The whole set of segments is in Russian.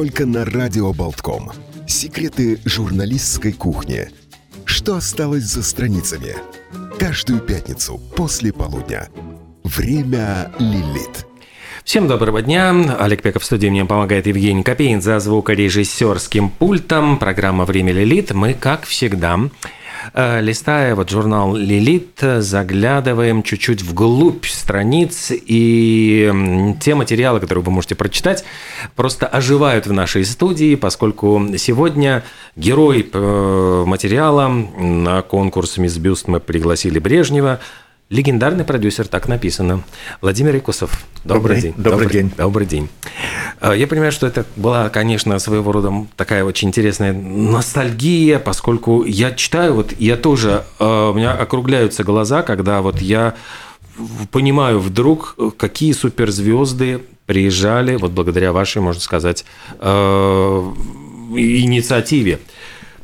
только на радио «Балтком». Секреты журналистской кухни. Что осталось за страницами? Каждую пятницу после полудня. Время Лилит. Всем доброго дня. Олег Пеков в студии, мне помогает Евгений Копейн за звукорежиссерским пультом. Программа «Время Лилит». Мы, как всегда, листая вот журнал «Лилит», заглядываем чуть-чуть вглубь страниц, и те материалы, которые вы можете прочитать, просто оживают в нашей студии, поскольку сегодня герой материала на конкурс «Мисс Бюст» мы пригласили Брежнева. Легендарный продюсер, так написано. Владимир Икусов. Добрый день. Добрый день. Я понимаю, что это была, конечно, своего рода такая очень интересная ностальгия, поскольку я читаю, вот я тоже, у меня округляются глаза, когда вот я понимаю вдруг, какие суперзвезды приезжали, вот благодаря вашей, можно сказать, инициативе.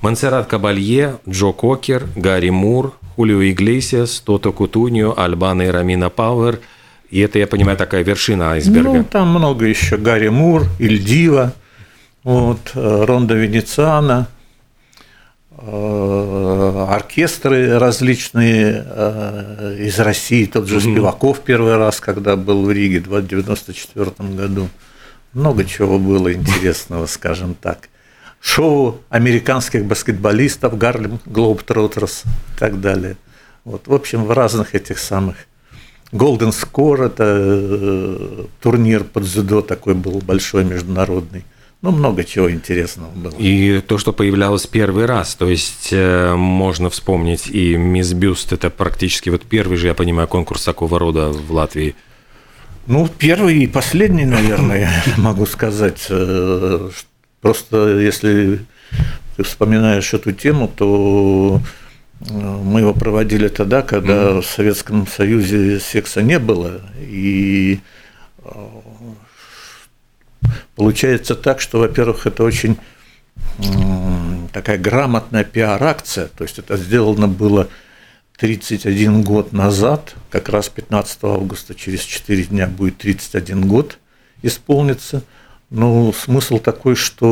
Монсеррат Кабалье, Джо Кокер, Гарри Мур, Хулио Иглесиас, Тото Кутуньо, Альбано и Рамина Пауэр. И это, я понимаю, такая вершина айсберга. Ну, там много еще. Гарри Мур, Ильдива, вот, Рондо Венециана, оркестры различные из России. Тот же Спиваков первый раз, когда был в Риге в 1994 году. Много чего было интересного, скажем так. Шоу американских баскетболистов, Гарлем Глобтроттерс и так далее. Вот, в общем, в разных этих самых. Голден Скор – это турнир под дзюдо такой был большой, международный. Ну, много чего интересного было. И то, что появлялось первый раз, то есть можно вспомнить, и «Мисс Бюст» – это практически вот первый же, я понимаю, конкурс такого рода в Латвии. Ну, первый и последний, наверное, могу сказать. Просто если ты вспоминаешь эту тему, то мы его проводили тогда, когда в Советском Союзе секса не было. И получается так, что, во-первых, это очень такая грамотная пиар-акция. То есть это сделано было 31 год назад, как раз 15 августа, через 4 дня будет 31 год исполнится. Ну, смысл такой, что,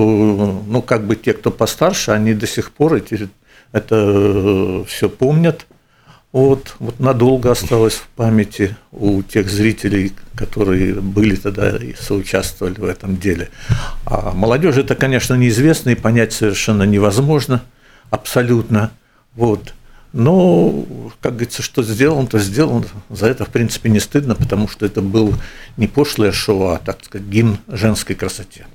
ну, как бы те, кто постарше, они до сих пор это все помнят. Вот надолго осталось в памяти у тех зрителей, которые были тогда и соучаствовали в этом деле. А молодежи это, конечно, неизвестно и понять совершенно невозможно, абсолютно. Вот. Но, как говорится, что сделано, то сделано. За это, в принципе, не стыдно, потому что это было не пошлое шоу, а, так сказать, гимн женской красоте.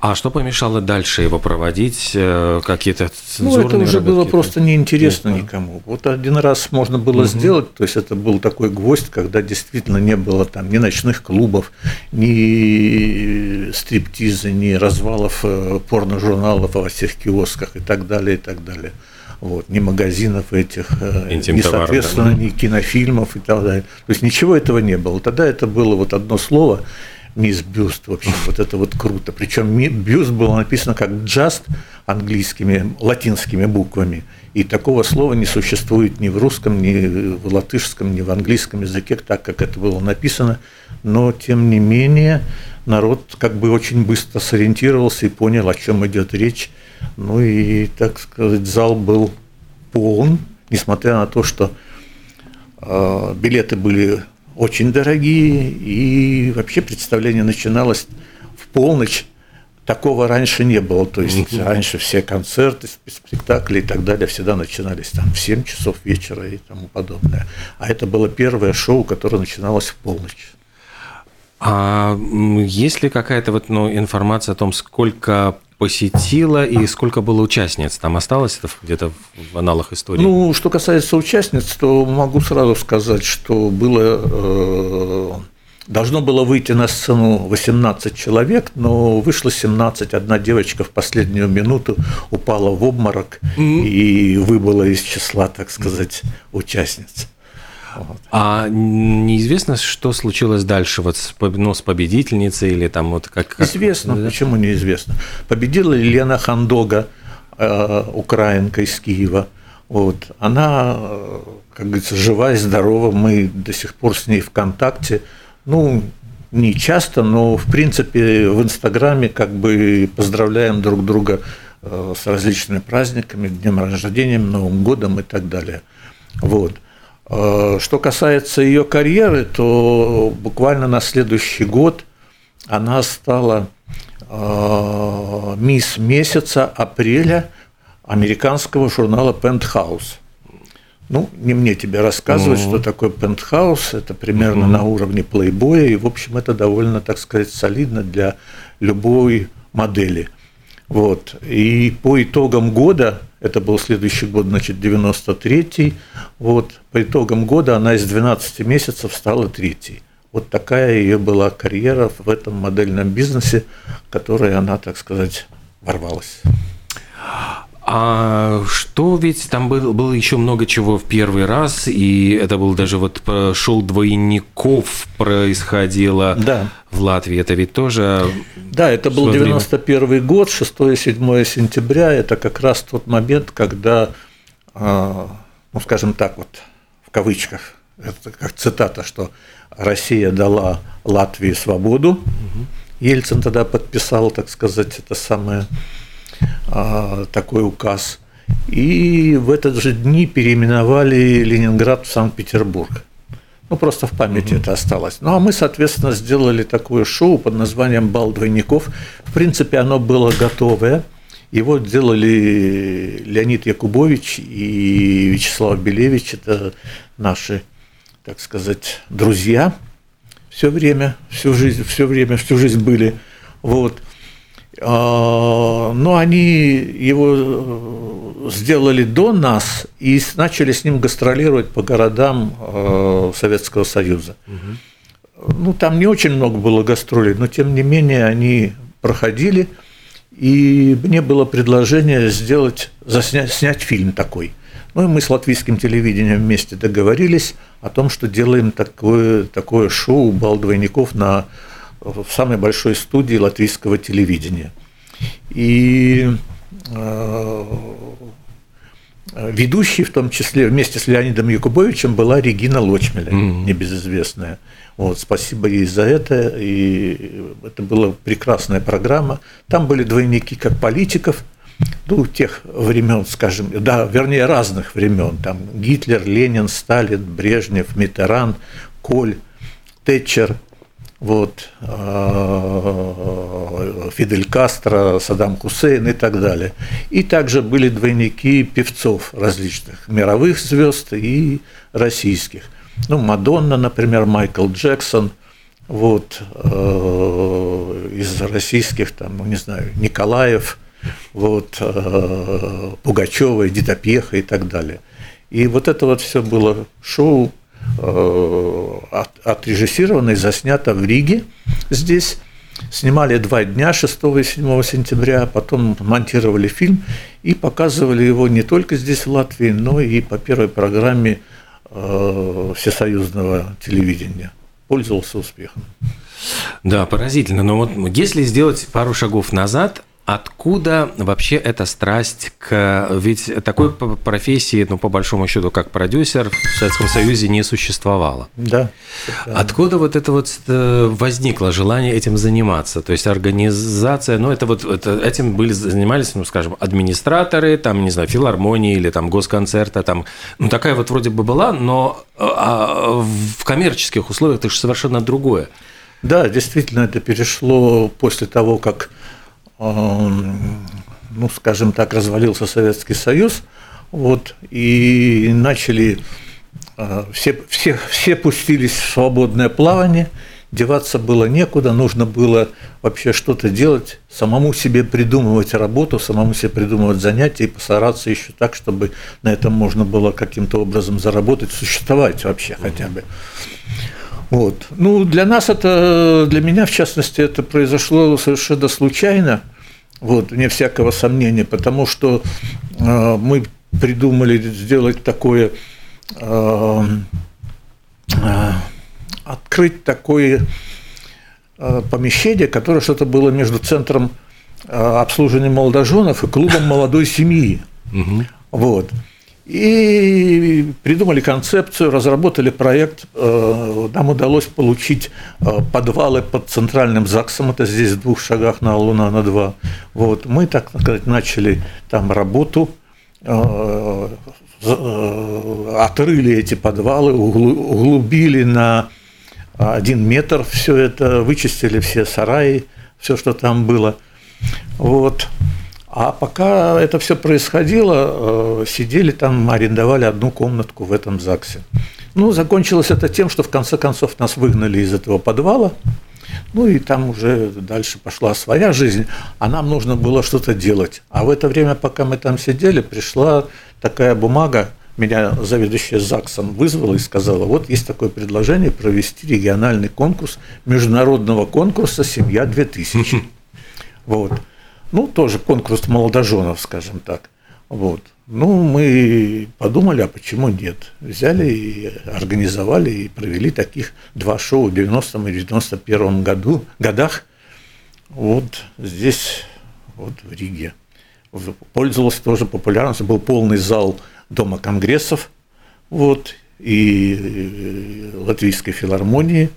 А что помешало дальше его проводить? Какие-то цензурные работы? Ну, это уже было просто неинтересно никому. Вот один раз можно было сделать, то есть это был такой гвоздь, когда действительно не было там ни ночных клубов, ни стриптиза, ни развалов порно-журналов во всех киосках и так далее, и так далее. Вот, ни магазинов этих, ни, соответственно, ни кинофильмов и так далее. То есть ничего этого не было. Тогда это было вот одно слово «Мисс Бюст», в общем, вот это вот круто. Причем «Бюст» было написано как «just» английскими, латинскими буквами. И такого слова не существует ни в русском, ни в латышском, ни в английском языке, так как это было написано. Но, тем не менее, народ как бы очень быстро сориентировался и понял, о чем идет речь. Ну и, так сказать, зал был полон, несмотря на то, что билеты были очень дорогие, и вообще представление начиналось в полночь. Такого раньше не было, то есть раньше все концерты, спектакли и так далее всегда начинались там, в 7 часов вечера и тому подобное. А это было первое шоу, которое начиналось в полночь. А есть ли какая-то вот, ну, информация о том, сколько посетила и сколько было участниц? Там осталось это где-то в аналах истории? Ну, что касается участниц, то могу сразу сказать, что было, должно было выйти на сцену 18 человек, но вышло 17. Одна девочка в последнюю минуту упала в обморок и выбыла из числа, так сказать, участниц. Вот. А неизвестно, что случилось дальше вот с победительницей или там вот как? Известно, да? Почему неизвестно? Победила Елена Хандога, украинка из Киева. Вот. Она, как говорится, жива и здорова, мы до сих пор с ней в контакте. Ну, не часто, но в принципе в Инстаграме как бы поздравляем друг друга с различными праздниками, днем рождения, Новым годом и так далее. Вот. Что касается ее карьеры, то буквально на следующий год она стала мисс месяца апреля американского журнала Penthouse. Ну, не мне тебе рассказывать, что такое Penthouse. Это примерно на уровне плейбоя. И, в общем, это довольно, так сказать, солидно для любой модели. Вот. И по итогам года, это был следующий год, значит, 93-й, вот, по итогам года она из 12 месяцев стала третьей. Вот такая ее была карьера в этом модельном бизнесе, в которой она, так сказать, ворвалась. А что ведь там было еще много чего в первый раз, и это был даже вот шоу двойников происходило в Латвии, это ведь тоже... Да, это был 91 год, 6-7 сентября, это как раз тот момент, когда, ну, скажем так, вот в кавычках, это как цитата, что Россия дала Латвии свободу, Ельцин тогда подписал, так сказать, это самое... такой указ. И в этот же дни переименовали Ленинград в Санкт-Петербург. Ну, просто в памяти это осталось. Ну, а мы, соответственно, сделали такое шоу под названием «Бал двойников». В принципе, оно было готовое. Его делали Леонид Якубович и Вячеслав Белевич. Это наши, так сказать, друзья всю жизнь были. Вот. Но они его сделали до нас и начали с ним гастролировать по городам Советского Союза. Ну, там не очень много было гастролей, но, тем не менее, они проходили, и мне было предложение снять фильм такой. Ну, и мы с латвийским телевидением вместе договорились о том, что делаем такое шоу «Бал двойников» в самой большой студии латвийского телевидения. И ведущей, в том числе, вместе с Леонидом Якубовичем, была Регина Лочмеля, небезызвестная. Вот, спасибо ей за это. И это была прекрасная программа. Там были двойники как политиков, ну, тех времен, скажем, да, вернее, разных времен. Там Гитлер, Ленин, Сталин, Брежнев, Миттеран, Коль, Тэтчер, вот, Фидель Кастро, Саддам Хусейн и так далее. И также были двойники певцов различных, мировых звезд и российских. Ну, Мадонна, например, Майкл Джексон, вот, из российских, там, ну, не знаю, Николаев, вот, Пугачёва, Эдита Пьеха и так далее. И вот это вот все было шоу, отрежиссировано и заснято в Риге здесь. Снимали 2 дня, 6 и 7 сентября, потом монтировали фильм и показывали его не только здесь, в Латвии, но и по первой программе всесоюзного телевидения. Пользовался успехом. Да, поразительно. Но вот если сделать пару шагов назад, откуда вообще эта страсть к... Ведь такой профессии, ну, по большому счету, как продюсер, в Советском Союзе не существовало. Да. Откуда вот это вот возникло желание этим заниматься? То есть организация, ну, это вот этим занимались, ну, скажем, администраторы, там, не знаю, филармонии или там госконцерта, там, ну, такая вот вроде бы была, но в коммерческих условиях это же совершенно другое. Да, действительно, это перешло после того, как, ну, скажем так, развалился Советский Союз, вот, и начали, все пустились в свободное плавание, деваться было некуда, нужно было вообще что-то делать, самому себе придумывать работу, самому себе придумывать занятия и постараться еще так, чтобы на этом можно было каким-то образом заработать, существовать вообще хотя бы. Вот. Ну, для нас это, для меня, в частности, это произошло совершенно случайно, вот, вне всякого сомнения, потому что мы придумали сделать такое, открыть такое помещение, которое что-то было между центром обслуживания молодоженов и клубом молодой семьи. Вот. И придумали концепцию, разработали проект. Нам удалось получить подвалы под центральным ЗАГСом. Это здесь в 2 шагах на Луна-2. Вот. Мы, так сказать, начали там работу, отрыли эти подвалы, углубили на 1 метр все это, вычистили все сараи, все, что там было. Вот. А пока это все происходило, сидели там, арендовали 1 комнатку в этом ЗАГСе. Ну, закончилось это тем, что в конце концов нас выгнали из этого подвала. Ну, и там уже дальше пошла своя жизнь, а нам нужно было что-то делать. А в это время, пока мы там сидели, пришла такая бумага, меня заведующая ЗАГСом вызвала и сказала: вот есть такое предложение провести региональный конкурс международного конкурса «Семья-2000». Вот. Ну, тоже конкурс молодоженов, скажем так. Вот. Ну, мы подумали, а почему нет? Взяли и организовали, и провели таких 2 шоу в 90-м и 91-м годах. Вот здесь, вот в Риге. Пользовалась тоже популярностью. Был полный зал Дома конгрессов, вот, и Латвийской филармонии.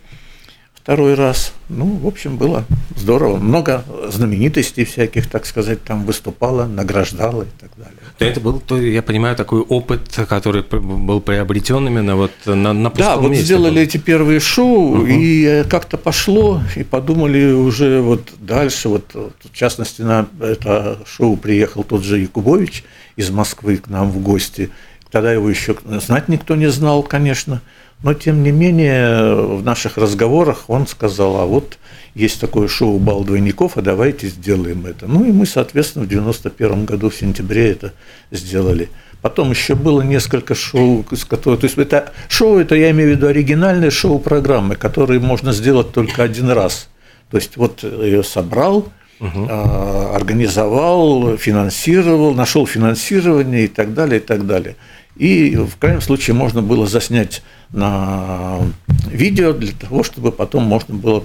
2 раз. Ну, в общем, было здорово. Много знаменитостей всяких, так сказать, там выступало, награждало и так далее. То это был, то, я понимаю, такой опыт, который был приобретен именно вот на пустом месте. Да, вот сделали эти первые шоу, и как-то пошло, и подумали уже вот дальше. Вот, в частности, на это шоу приехал тот же Якубович из Москвы к нам в гости. Тогда его еще знать никто не знал, конечно. Но, тем не менее, в наших разговорах он сказал: а вот есть такое шоу «Бал двойников», а давайте сделаем это. Ну, и мы, соответственно, в 91 году в сентябре это сделали. Потом еще было несколько шоу, из которых... То есть это шоу, это я имею в виду оригинальные шоу-программы, которые можно сделать только 1 раз. То есть вот ее собрал, организовал, финансировал, нашел финансирование и так далее, и так далее. И в крайнем случае можно было заснять на видео для того, чтобы потом можно было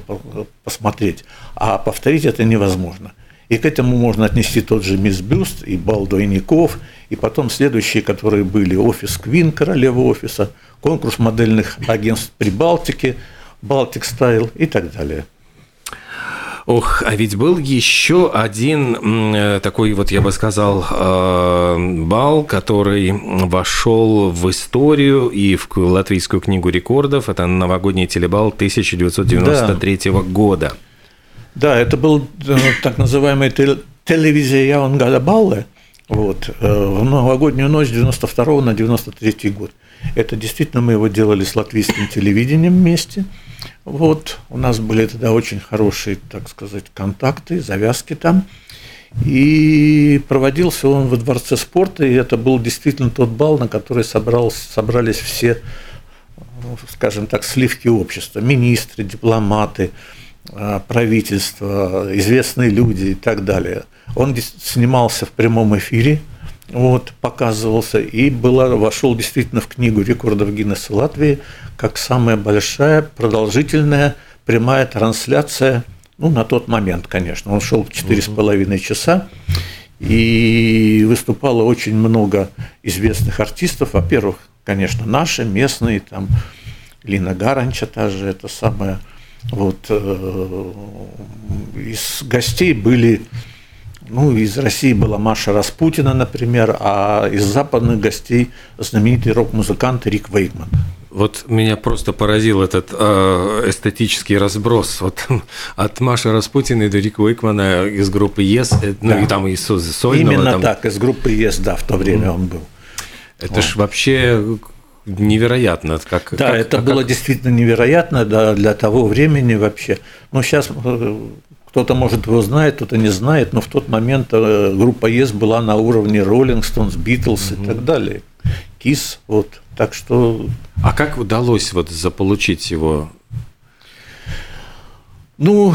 посмотреть. А повторить это невозможно. И к этому можно отнести тот же «Мисс Бюст» и «Бал двойников», и потом следующие, которые были: «Офис Квин», «Королева офиса», конкурс модельных агентств Прибалтики, «Балтик Стайл» и так далее. Ох, а ведь был еще один такой, вот я бы сказал, бал, который вошел в историю и в Латвийскую книгу рекордов. Это новогодний телебал 1993 года. Да, это был так называемый телевизионный гадабал, вот, в новогоднюю ночь 92 на 93 год. Это действительно мы его делали с латвийским телевидением вместе. Вот, у нас были тогда очень хорошие, так сказать, контакты, завязки там. И проводился он во Дворце спорта, и это был действительно тот бал, на который собрались все, скажем так, сливки общества: министры, дипломаты, правительство, известные люди и так далее. Он снимался в прямом эфире, вот, показывался, и вошел действительно в книгу рекордов Гиннесса Латвии как самая большая, продолжительная, прямая трансляция, ну, на тот момент, конечно. Он шел 4,5 часа, и выступало очень много известных артистов. Во-первых, конечно, наши, местные, там, Лина Гаранча та же, это самая, вот, из гостей были... Ну, из России была Маша Распутина, например, а из западных гостей знаменитый рок-музыкант Рик Вейгман. Вот меня просто поразил этот эстетический разброс. Вот от Маши Распутиной до Рика Уэйкмана из группы Yes, ну да. И там и сольного. Именно там... так, из группы Yes, да, в то время он был. Это ж вообще... Невероятно. Это было действительно невероятно, да, для того времени вообще. Ну, сейчас кто-то, может, его знает, кто-то не знает, но в тот момент группа Yes была на уровне Rolling Stones, Beatles и так далее. Kiss, вот. Так что... А как удалось вот заполучить его? Ну,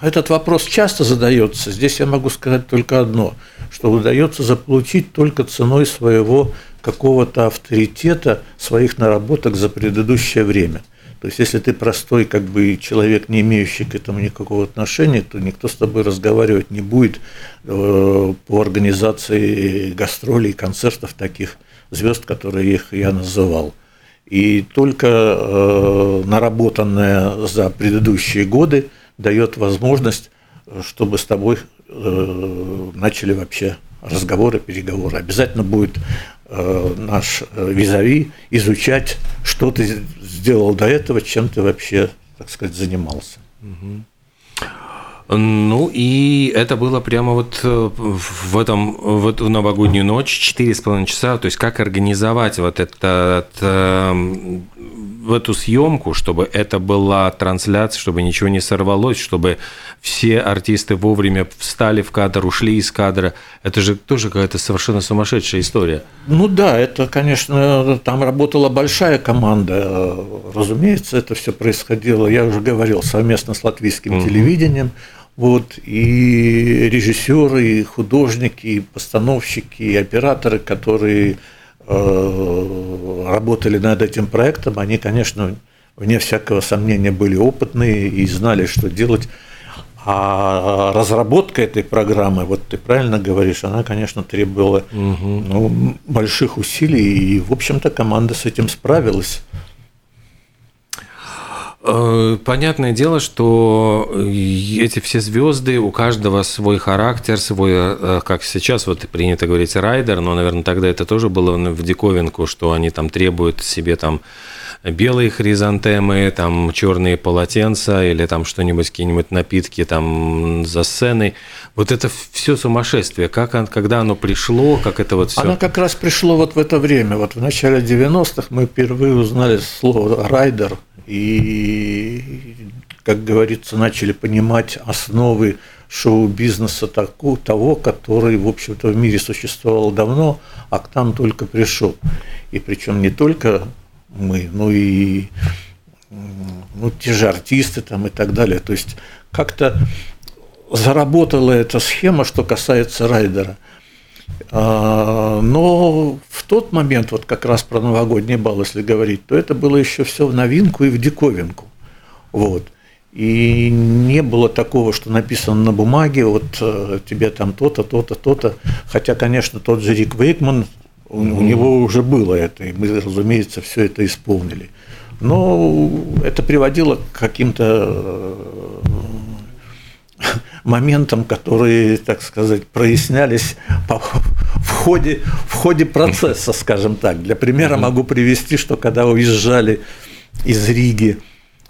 этот вопрос часто задается. Здесь я могу сказать только одно, что удается заполучить только ценой своего какого-то авторитета, своих наработок за предыдущее время. То есть, если ты простой, как бы, человек, не имеющий к этому никакого отношения, то никто с тобой разговаривать не будет по организации гастролей, концертов таких звезд, которых я называл. И только наработанное за предыдущие годы дает возможность, чтобы с тобой начали вообще разговоры, переговоры. Обязательно будет наш визави изучать, что ты сделал до этого, чем ты вообще, так сказать, занимался. Ну, и это было прямо вот в эту новогоднюю ночь, 4,5 часа. То есть, как организовать вот эту съемку, чтобы это была трансляция, чтобы ничего не сорвалось, чтобы все артисты вовремя встали в кадр, ушли из кадра. Это же тоже какая-то совершенно сумасшедшая история. Ну да, это, конечно, там работала большая команда. Разумеется, это все происходило, я уже говорил, совместно с латвийским телевидением. Вот, и режиссеры, и художники, и постановщики, и операторы, которые работали над этим проектом, они, конечно, вне всякого сомнения были опытные и знали, что делать. А разработка этой программы, вот ты правильно говоришь, она, конечно, требовала больших усилий, и, в общем-то, команда с этим справилась. Понятное дело, что эти все звезды, у каждого свой характер, свой, как сейчас вот принято говорить, райдер, но, наверное, тогда это тоже было в диковинку, что они там требуют себе там белые хризантемы, там черные полотенца или там что-нибудь, какие-нибудь напитки там за сценой. Вот это все сумасшествие. Когда оно пришло, как это вот все? Оно как раз пришло вот в это время. Вот в начале 90-х мы впервые узнали слово «райдер». И, как говорится, начали понимать основы шоу-бизнеса того, который, в общем-то, в мире существовал давно, а к нам только пришел. И причем не только мы, но и те же артисты там, и так далее. То есть как-то заработала эта схема, что касается райдера. Но в тот момент, вот как раз про новогодний бал, если говорить, то это было еще все в новинку и в диковинку. Вот. И не было такого, что написано на бумаге, вот тебе там то-то, то-то, то-то. Хотя, конечно, тот же Рик Вейгман, у него уже было это, и мы, разумеется, все это исполнили. Но это приводило к каким-то моментам, которые, так сказать, прояснялись в ходе процесса, скажем так. Для примера могу привести, что когда уезжали из Риги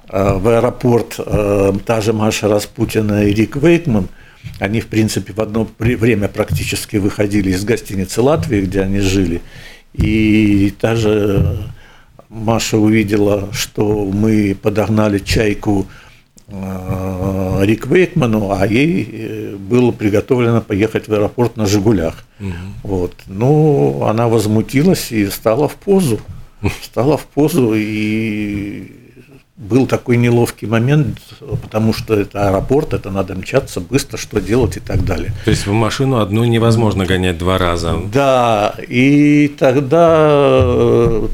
в аэропорт та же Маша Распутина и Рик Уэйкман, они, в принципе, в одно время практически выходили из гостиницы Латвии, где они жили, и та же Маша увидела, что мы подогнали чайку Рик Вейгману, а ей было приготовлено поехать в аэропорт на «Жигулях». Вот. Ну, она возмутилась и стала в позу. И был такой неловкий момент, потому что это аэропорт, это надо мчаться быстро, что делать и так далее. То есть в машину одну невозможно гонять два раза. Да, и тогда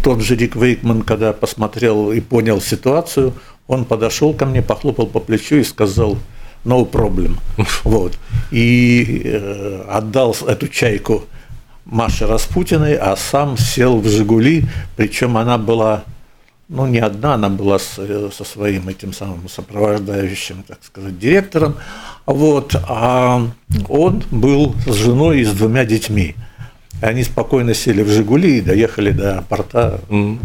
тот же Рик Вейгман, когда посмотрел и понял ситуацию, он подошел ко мне, похлопал по плечу и сказал «no problem». Вот. И отдал эту чайку Маше Распутиной, а сам сел в «Жигули», причем она была, ну, не одна, она была со своим этим самым сопровождающим, так сказать, директором, вот, а он был с женой и с двумя детьми. И они спокойно сели в «Жигули» и доехали до аэропорта.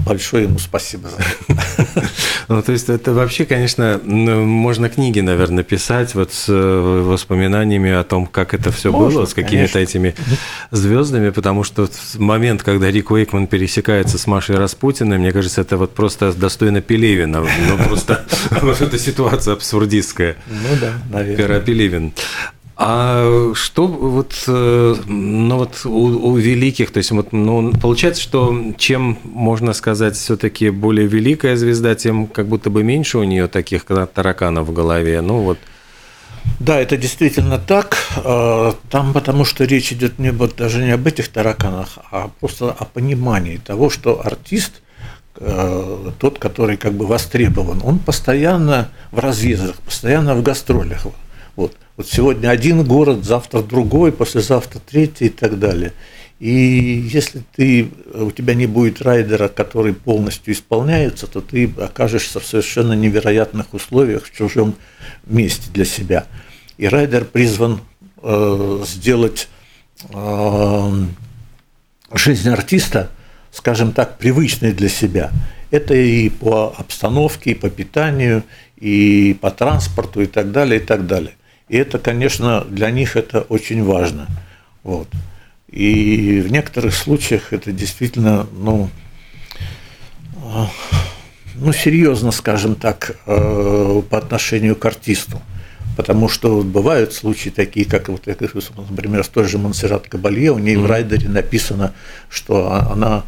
Большое ему спасибо за это. Ну, то есть, это вообще, конечно, можно книги, наверное, писать вот с воспоминаниями о том, как это все было, с какими-то этими звездами, потому что момент, когда Рик Уэйкман пересекается с Машей Распутиной, мне кажется, это вот просто достойно Пелевина, ну, просто эта ситуация абсурдистская. Ну, да, наверное. Пера Пелевин. А что у великих, то есть получается, что чем, можно сказать, все-таки более великая звезда, тем как будто бы меньше у нее таких тараканов в голове. Да, это действительно так. Там потому что речь идет даже не об этих тараканах, а просто о понимании того, что артист, тот, который как бы востребован, он постоянно в разъездах, постоянно в гастролях. Вот сегодня один город, завтра другой, послезавтра третий и так далее. И если у тебя не будет райдера, который полностью исполняется, то ты окажешься в совершенно невероятных условиях в чужом месте для себя. И райдер призван сделать жизнь артиста, скажем так, привычной для себя. Это и по обстановке, и по питанию, и по транспорту, и так далее, и так далее. И это, конечно, для них это очень важно. Вот. И в некоторых случаях это действительно, серьезно, скажем так, по отношению к артисту. Потому что бывают случаи такие, как, например, с той же Монсеррат Кабалье, у нее в райдере написано, что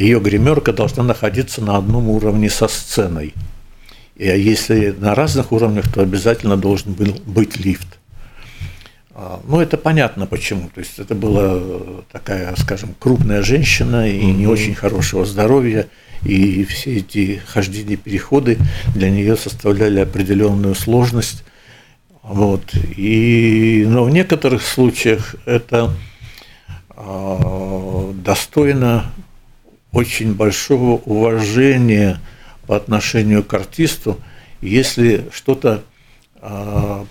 ее гримерка должна находиться на одном уровне со сценой. И если на разных уровнях, то обязательно должен был быть лифт. Это понятно почему. То есть это была такая, скажем, крупная женщина и не очень хорошего здоровья. И все эти хождения, переходы для нее составляли определенную сложность. Вот. Но в некоторых случаях это достойно очень большого уважения по отношению к артисту, если что-то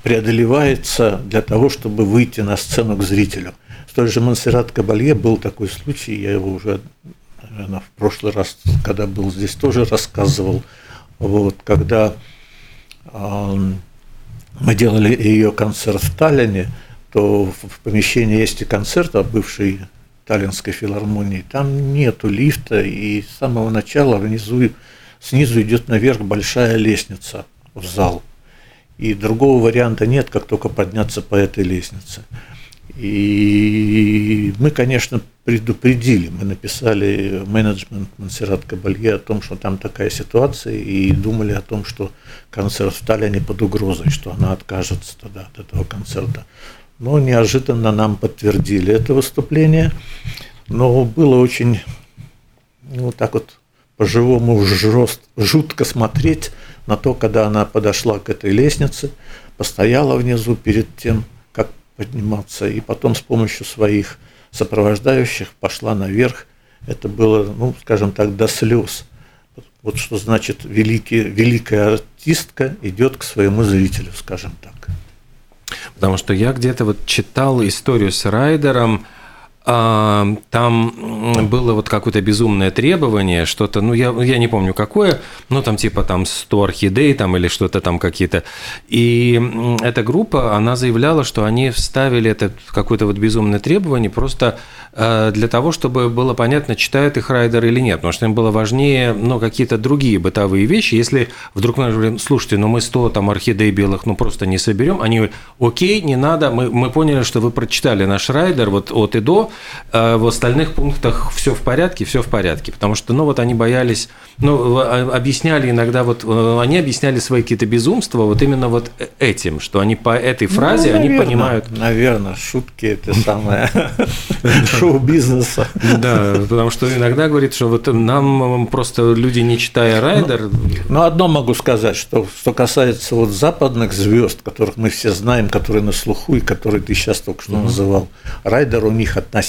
преодолевается для того, чтобы выйти на сцену к зрителю. С той же Монсеррат Кабалье был такой случай, я его уже, наверное, в прошлый раз, когда был здесь, тоже рассказывал. Вот, когда мы делали ее концерт в Таллине, то в помещении есть и концерт, а бывший Таллинской филармонии, там нету лифта, и с самого начала снизу идет наверх большая лестница в зал. И другого варианта нет, как только подняться по этой лестнице. И мы, конечно, предупредили, мы написали менеджмент Монсеррат Кабалье о том, что там такая ситуация, и думали о том, что концерт в Таллине под угрозой, что она откажется тогда от этого концерта. Но неожиданно нам подтвердили это выступление. Но было очень, по-живому жутко смотреть на то, когда она подошла к этой лестнице, постояла внизу перед тем, как подниматься, и потом с помощью своих сопровождающих пошла наверх. Это было, скажем так, до слез. Вот что значит великая артистка идет к своему зрителю, скажем так. Потому что я где-то читал историю с райдером, там было какое-то безумное требование, что-то, я не помню какое, 100 орхидей или что-то там какие-то. И эта группа, она заявляла, что они вставили это какое-то безумное требование просто для того, чтобы было понятно, читает их райдер или нет, потому что им было важнее, какие-то другие бытовые вещи. Если вдруг мы говорим, слушайте, мы 100 орхидей белых, просто не соберем, они, окей, не надо, мы поняли, что вы прочитали наш райдер от и до, в остальных пунктах все в порядке, потому что, они боялись, объясняли иногда, они объясняли свои какие-то безумства именно этим, что они по этой фразе, они понимают. Наверное, шутки это самое шоу-бизнеса. Да, потому что иногда говорит, что нам просто люди, не читая райдер. Одно могу сказать, что касается западных звезд, которых мы все знаем, которые на слуху и которые ты сейчас только что называл, райдер у них относительно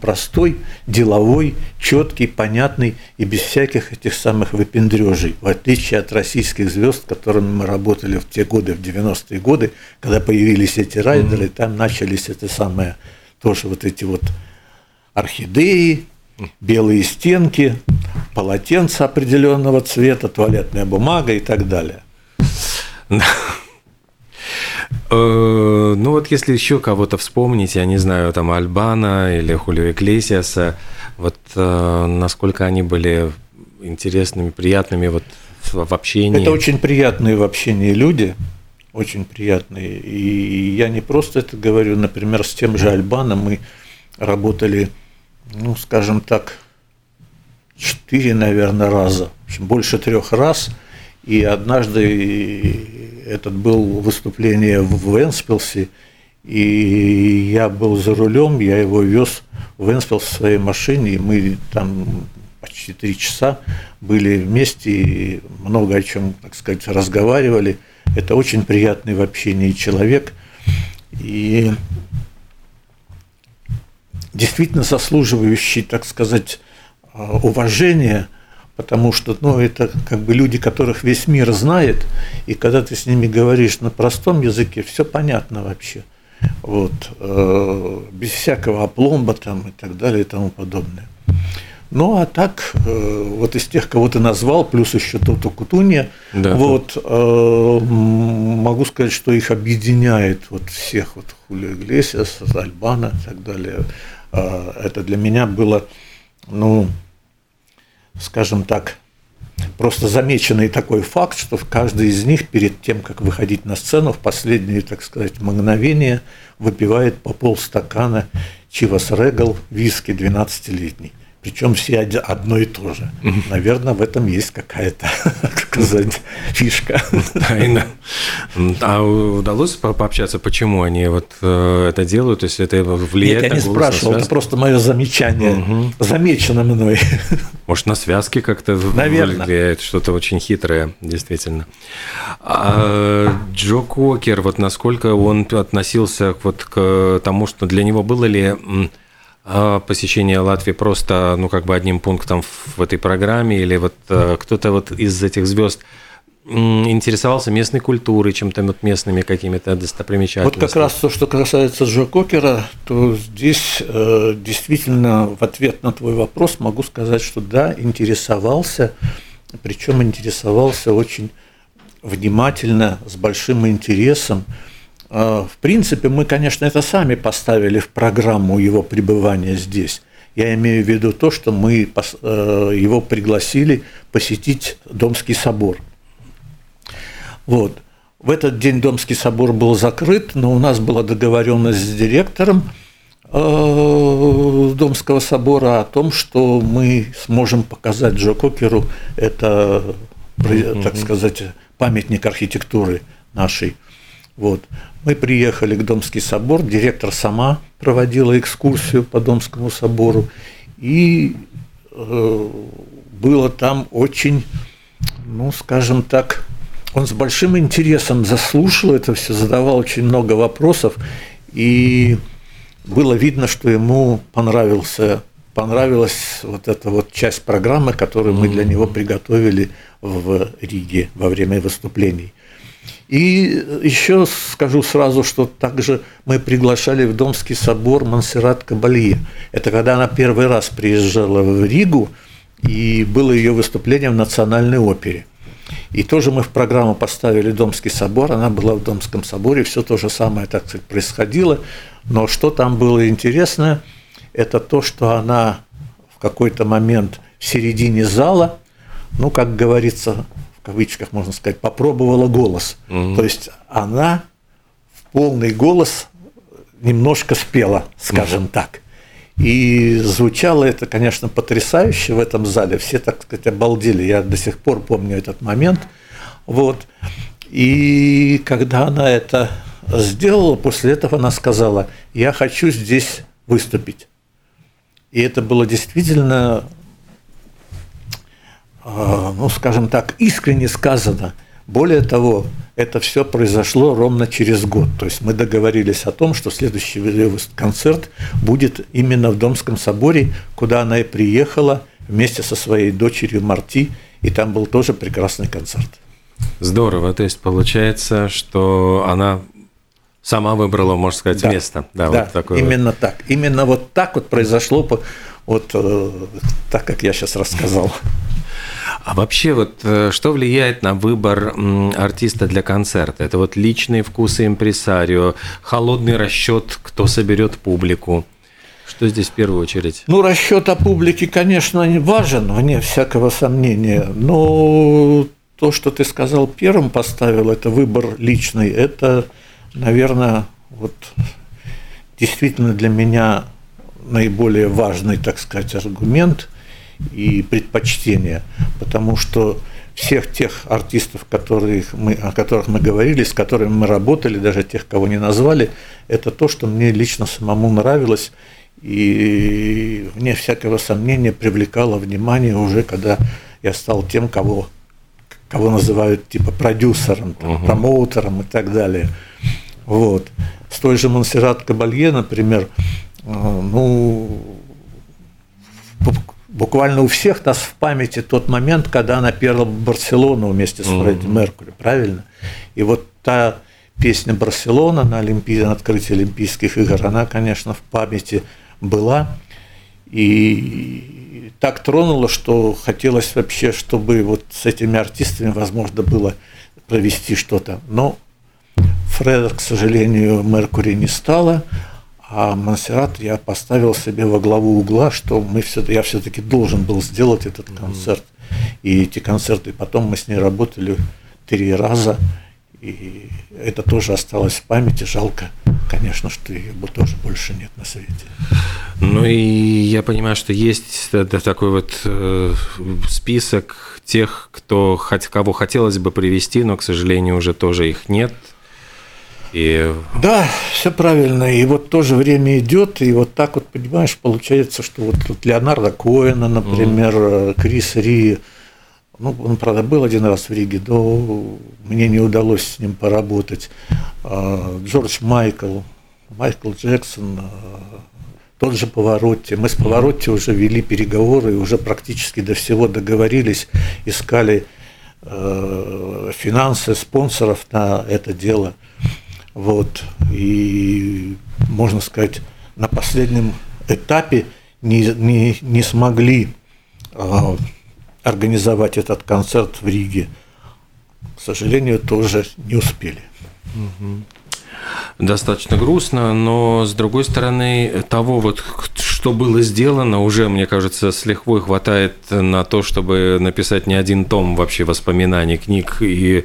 простой, деловой, четкий, понятный и без всяких этих самых выпендрежей, в отличие от российских звезд, с которыми мы работали в те годы, в 90-е годы, когда появились эти райдеры, там начались тоже эти орхидеи, белые стенки, полотенца определенного цвета, туалетная бумага и так далее. Если еще кого-то вспомнить, я не знаю, Альбано или Хулио Иглесиаса, насколько они были интересными, приятными в общении. Это очень приятные в общении люди, очень приятные. И я не просто это говорю, например, с тем же Альбано мы работали, 4, наверное, раза, в общем, больше 3 раз. И однажды это было выступление в Энспилсе, и я был за рулем, я его вез в Энспилс в своей машине, и мы там почти 3 часа были вместе, и много о чем, разговаривали. Это очень приятный в общении человек. И действительно заслуживающий, так сказать, уважения, потому что, это как бы люди, которых весь мир знает, и когда ты с ними говоришь на простом языке, все понятно вообще, без всякого опломба там и так далее и тому подобное. Ну, а так, из тех, кого ты назвал, плюс еще Тото Кутуньо, могу сказать, что их объединяет всех, Хулио Иглесиас, Альбано и так далее. Это для меня было, скажем так, просто замеченный такой факт, что каждый из них перед тем, как выходить на сцену, в последние, так сказать, мгновения выпивает по полстакана Чивас Регал виски 12-летний. Причем все одно и то же. Наверное, в этом есть какая-то, так сказать, фишка. Тайна. А удалось пообщаться, почему они это делают? То есть это влияет? Нет, я не спрашивал, это просто мое замечание, замечено мной. Может, на связки как-то влияет что-то очень хитрое, действительно. А Джо Кокер, насколько он относился к тому, что для него было ли... посещение Латвии просто, одним пунктом в этой программе, или кто-то из этих звезд интересовался местной культурой, чем-то местными какими-то достопримечательностями? Как раз то, что касается Джо Кокера, то здесь действительно в ответ на твой вопрос могу сказать, что да, интересовался, причем интересовался очень внимательно, с большим интересом. В принципе, мы, конечно, это сами поставили в программу его пребывания здесь. Я имею в виду то, что мы его пригласили посетить Домский собор. В этот день Домский собор был закрыт, но у нас была договоренность с директором Домского собора о том, что мы сможем показать Джо Кокеру это, так сказать, памятник архитектуры нашей. Мы приехали к Домский собор, директор сама проводила экскурсию по Домскому собору, и было там очень, скажем так, он с большим интересом заслушал это все, задавал очень много вопросов, и было видно, что ему понравилась эта часть программы, которую мы для него приготовили в Риге во время выступлений. И еще скажу сразу, что также мы приглашали в Домский собор Монсеррат Кабалье. Это когда она первый раз приезжала в Ригу, и было ее выступление в Национальной опере. И тоже мы в программу поставили Домский собор, она была в Домском соборе, все то же самое, так сказать, происходило. Но что там было интересно, это то, что она в какой-то момент в середине зала, как говорится, в кавычках, можно сказать, попробовала голос. То есть она в полный голос немножко спела, скажем так. И звучало это, конечно, потрясающе в этом зале. Все, так сказать, обалдели. Я до сих пор помню этот момент. И когда она это сделала, после этого она сказала: «Я хочу здесь выступить». И это было действительно... скажем так, искренне сказано. Более того, это все произошло ровно через год. То есть мы договорились о том, что следующий концерт будет именно в Домском соборе, куда она и приехала вместе со своей дочерью Марти, и там был тоже прекрасный концерт. Здорово. То есть получается, что она сама выбрала, можно сказать, место. Да, именно так. Именно так произошло, так, как я сейчас рассказал. А вообще, что влияет на выбор артиста для концерта? Это личные вкусы импресарио, холодный расчет, кто соберет публику. Что здесь в первую очередь? Расчет о публике, конечно, важен, вне всякого сомнения. Но то, что ты сказал, первым поставил, это выбор личный. Это, наверное, действительно для меня наиболее важный, так сказать, аргумент и предпочтения, потому что всех тех артистов, о которых мы говорили, с которыми мы работали, даже тех, кого не назвали, это то, что мне лично самому нравилось, и вне всякого сомнения привлекало внимание уже, когда я стал тем, кого называют типа продюсером, промоутером и так далее. С той же Монсеррат Кабалье, например, ну, буквально у всех нас в памяти тот момент, когда она пела «Барселону» вместе с Фредди Меркьюри, правильно? И вот та песня «Барселона» на открытии Олимпийских игр, она, конечно, в памяти была. И так тронуло, что хотелось вообще, чтобы вот с этими артистами возможно было провести что-то. Но Фреда, к сожалению, Меркьюри не стало, а Монсеррат я поставил себе во главу угла, что я все-таки должен был сделать этот концерт. И эти концерты. Потом мы с ней работали 3 раза, и это тоже осталось в памяти. Жалко, конечно, что ее тоже больше нет на свете. Ну и я понимаю, что есть такой вот список тех, кого хотелось бы привести, но, к сожалению, уже тоже их нет. И... Да, все правильно. И вот тоже время идет, и вот так вот, понимаешь, получается, что вот тут Леонардо Коэна, например, Крис Ри, ну, он, правда, был один раз в Риге, но мне не удалось с ним поработать. Джордж Майкл, Майкл Джексон, тот же Паваротти. Мы с Паваротти уже вели переговоры, уже практически до всего договорились, искали финансы, спонсоров на это дело. Вот, и, можно сказать, на последнем этапе не смогли организовать этот концерт в Риге. К сожалению, тоже не успели. Достаточно грустно, но, с другой стороны, того, вот, что было сделано, уже, мне кажется, с лихвой хватает на то, чтобы написать не один том вообще воспоминаний, книг и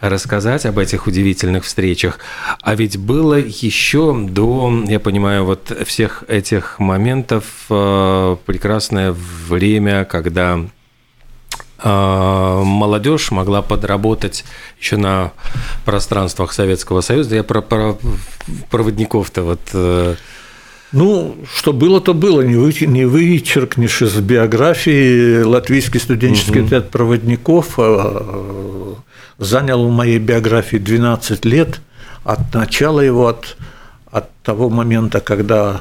рассказать об этих удивительных встречах. А ведь было еще до, я понимаю, вот всех этих моментов прекрасное время, когда молодежь могла подработать еще на пространствах Советского Союза. Я про проводников-то вот... Ну, что было, то было. Не вычеркнешь из биографии. Латвийский студенческий отряд проводников занял в моей биографии 12 лет. От начала его, от того момента, когда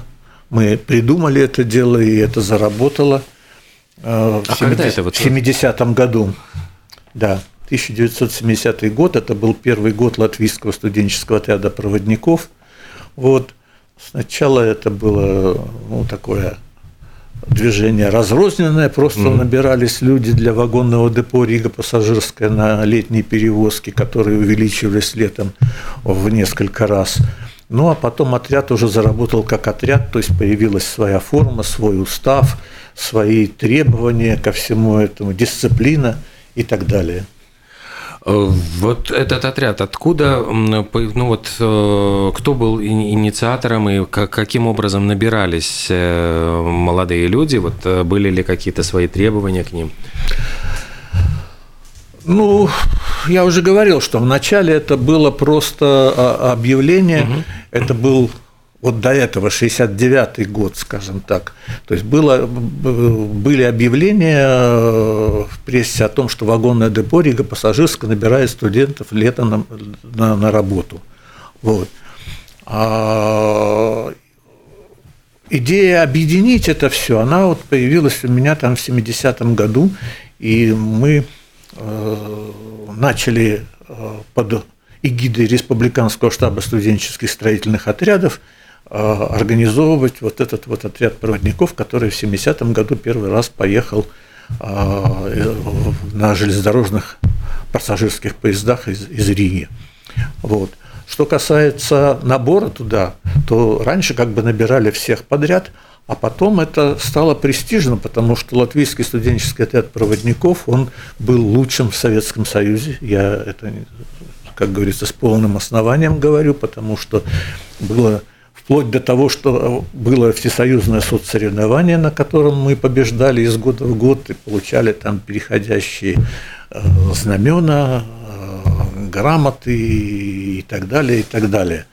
мы придумали это дело, и это заработало. В 70-м году, да, 1970 год, это был первый год Латвийского студенческого отряда проводников. Вот, сначала это было, ну, такое движение разрозненное, просто набирались люди для вагонного депо Рига-Пассажирская на летние перевозки, которые увеличивались летом в несколько раз. Ну, а потом отряд уже заработал как отряд, то есть появилась своя форма, свой устав, свои требования ко всему этому, дисциплина и так далее. Вот этот отряд, откуда, ну вот, кто был инициатором и каким образом набирались молодые люди, вот были ли какие-то свои требования к ним? Ну, я уже говорил, что вначале это было просто объявление, это был вот до этого 69-й год, скажем так. То есть были объявления в прессе о том, что вагонное депо Рига-Пассажирская набирает студентов летом на работу. Вот. А идея объединить это все, она вот появилась у меня там в 70-м году, и мы начали под эгидой Республиканского штаба студенческих строительных отрядов организовывать вот этот вот отряд проводников, который в 70-м году первый раз поехал на железнодорожных пассажирских поездах из Риги. Вот. Что касается набора туда, то раньше как бы набирали всех подряд, а потом это стало престижно, потому что Латвийский студенческий отряд проводников, он был лучшим в Советском Союзе. Я это, как говорится, с полным основанием говорю, потому что было вплоть до того, что было всесоюзное соцсоревнование, на котором мы побеждали из года в год и получали там переходящие знамена, грамоты и так далее, и так далее.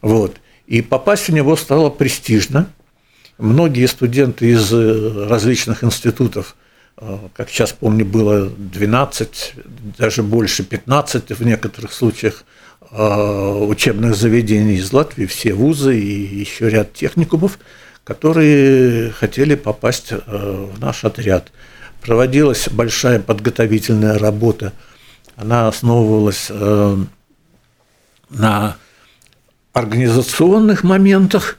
Вот. И попасть в него стало престижно. Многие студенты из различных институтов как сейчас помню, было 12, даже больше 15 в некоторых случаях учебных заведений из Латвии, все вузы и еще ряд техникумов, которые хотели попасть в наш отряд. Проводилась большая подготовительная работа. Она основывалась на организационных моментах,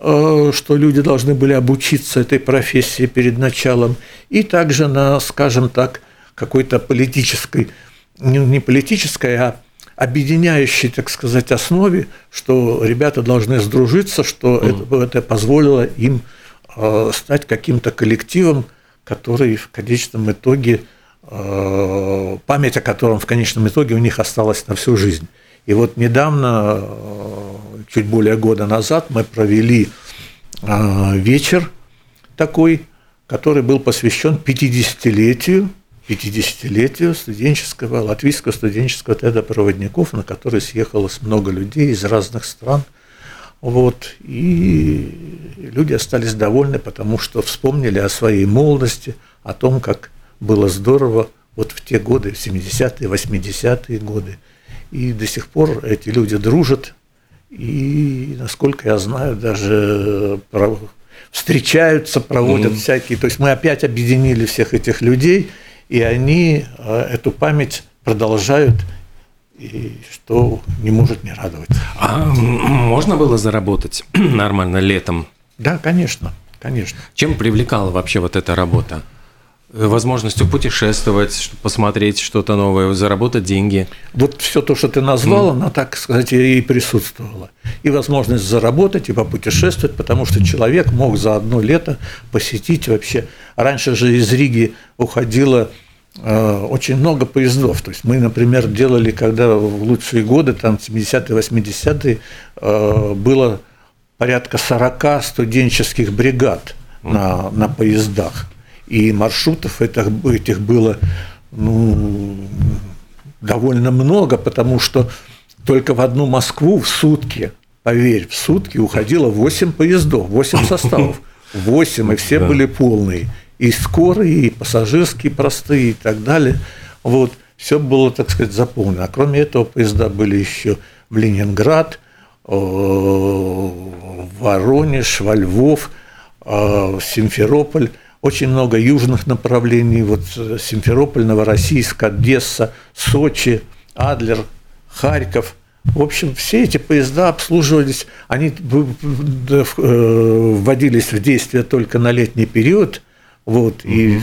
что люди должны были обучиться этой профессии перед началом, и также на, скажем так, какой-то политической, не политической, а объединяющей, так сказать, основе, что ребята должны сдружиться, что это позволило им стать каким-то коллективом, который в конечном итоге, память о котором в конечном итоге у них осталась на всю жизнь. И вот недавно, чуть более года назад, мы провели вечер такой, который был посвящен 50-летию студенческого, Латвийского студенческого отряда проводников, на который съехалось много людей из разных стран. Вот, и люди остались довольны, потому что вспомнили о своей молодости, о том, как было здорово вот в те годы, в 70-е, 80-е годы. И до сих пор эти люди дружат. И, насколько я знаю, даже встречаются, проводят всякие. То есть мы опять объединили всех этих людей, и они эту память продолжают, и что не может не радовать. А можно было заработать нормально летом? Да, конечно, конечно. Чем привлекала вообще вот эта работа? Возможностью путешествовать, посмотреть что-то новое, заработать деньги. Вот все то, что ты назвал, она, так сказать, и присутствовала. И возможность заработать, и попутешествовать, потому что человек мог за одно лето посетить вообще. Раньше же из Риги уходило очень много поездов. То есть мы, например, делали, когда в лучшие годы, там 70-е, 80-е, было порядка 40 студенческих бригад на поездах. И маршрутов этих было довольно много, потому что только в одну Москву в сутки, поверь, в сутки уходило 8 поездов, 8 составов. 8, и все были полные. И скорые, и пассажирские, простые, и так далее. Вот, все было, так сказать, заполнено. А кроме этого, поезда были еще в Ленинград, в Воронеж, во Львов, в Симферополь. Очень много южных направлений, вот Симферополь, Новороссийск, Одесса, Сочи, Адлер, Харьков. В общем, все эти поезда обслуживались, они вводились в действие только на летний период, вот, и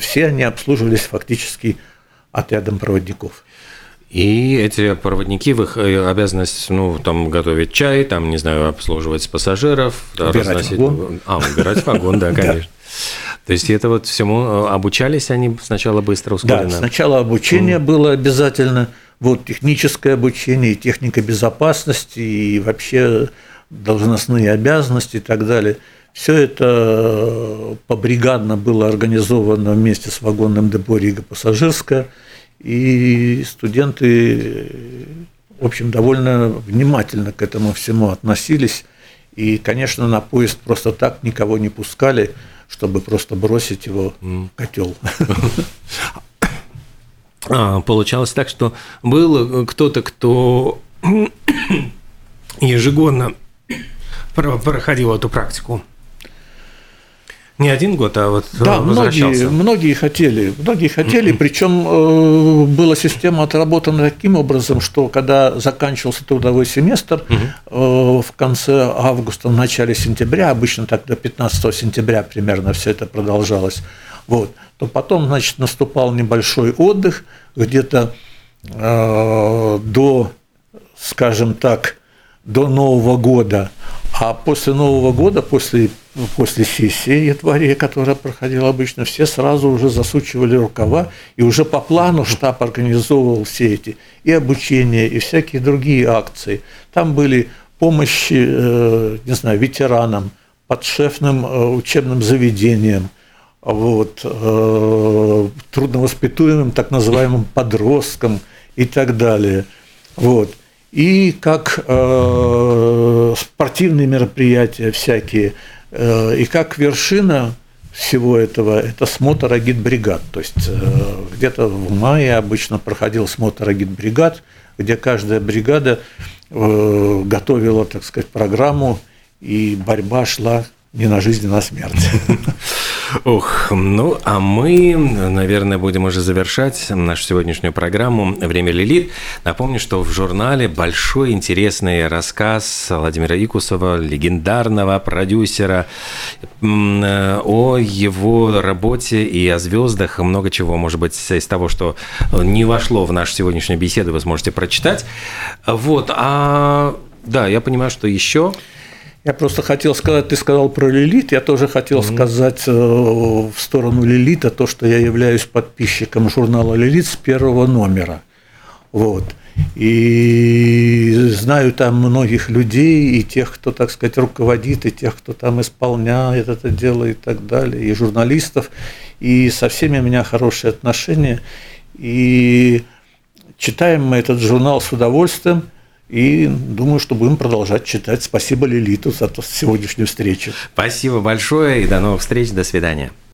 все они обслуживались фактически отрядом проводников. И эти проводники, в их обязанность, там, готовить чай, там, не знаю, обслуживать пассажиров. Убирать вагон. Убирать вагон, да, конечно. То есть это вот всему обучались они сначала быстро, ускоренно? Да, сначала обучение было обязательно, вот, техническое обучение, и техника безопасности, и вообще должностные обязанности и так далее. Все это побригадно было организовано вместе с вагонным депо Рига-Пассажирская. И студенты, в общем, довольно внимательно к этому всему относились. И, конечно, на поезд просто так никого не пускали, чтобы просто бросить его в котел. Получалось так, что был кто-то, кто ежегодно проходил эту практику. Не один год, а вот да, возвращался. Да, многие хотели, причем была система отработана таким образом, что когда заканчивался трудовой семестр в конце августа, в начале сентября, обычно так до 15 сентября примерно все это продолжалось, вот, то потом, значит, наступал небольшой отдых, где-то до, скажем так, до Нового года. А после Нового года, после сессии января, которая проходила обычно, все сразу уже засучивали рукава, и уже по плану штаб организовывал все эти и обучение, и всякие другие акции. Там были помощи, не знаю, ветеранам, подшефным учебным заведениям, вот, трудновоспитуемым, так называемым, подросткам и так далее. Вот. И как спортивные мероприятия всякие, и как вершина всего этого, это смотр агитбригад. То есть где-то в мае обычно проходил смотр агитбригад, где каждая бригада готовила, так сказать, программу, и борьба шла не на жизнь, а на смерть. Ох, ну а мы, наверное, будем уже завершать нашу сегодняшнюю программу «Время Лилит». Напомню, что в журнале большой интересный рассказ Владимира Икусова, легендарного продюсера, о его работе и о звездах. Много чего, может быть, из того, что не вошло в нашу сегодняшнюю беседу, вы сможете прочитать. Вот, да, я понимаю, что еще... Я просто хотел сказать, ты сказал про Лилит, я тоже хотел сказать в сторону Лилита то, что я являюсь подписчиком журнала «Лилит» с первого номера. Вот. И знаю там многих людей, и тех, кто, так сказать, руководит, и тех, кто там исполняет это дело и так далее, и журналистов. И со всеми у меня хорошие отношения. И читаем мы этот журнал с удовольствием. И думаю, что будем продолжать читать. Спасибо Лилиту за сегодняшнюю встречу. Спасибо большое и до новых встреч. До свидания.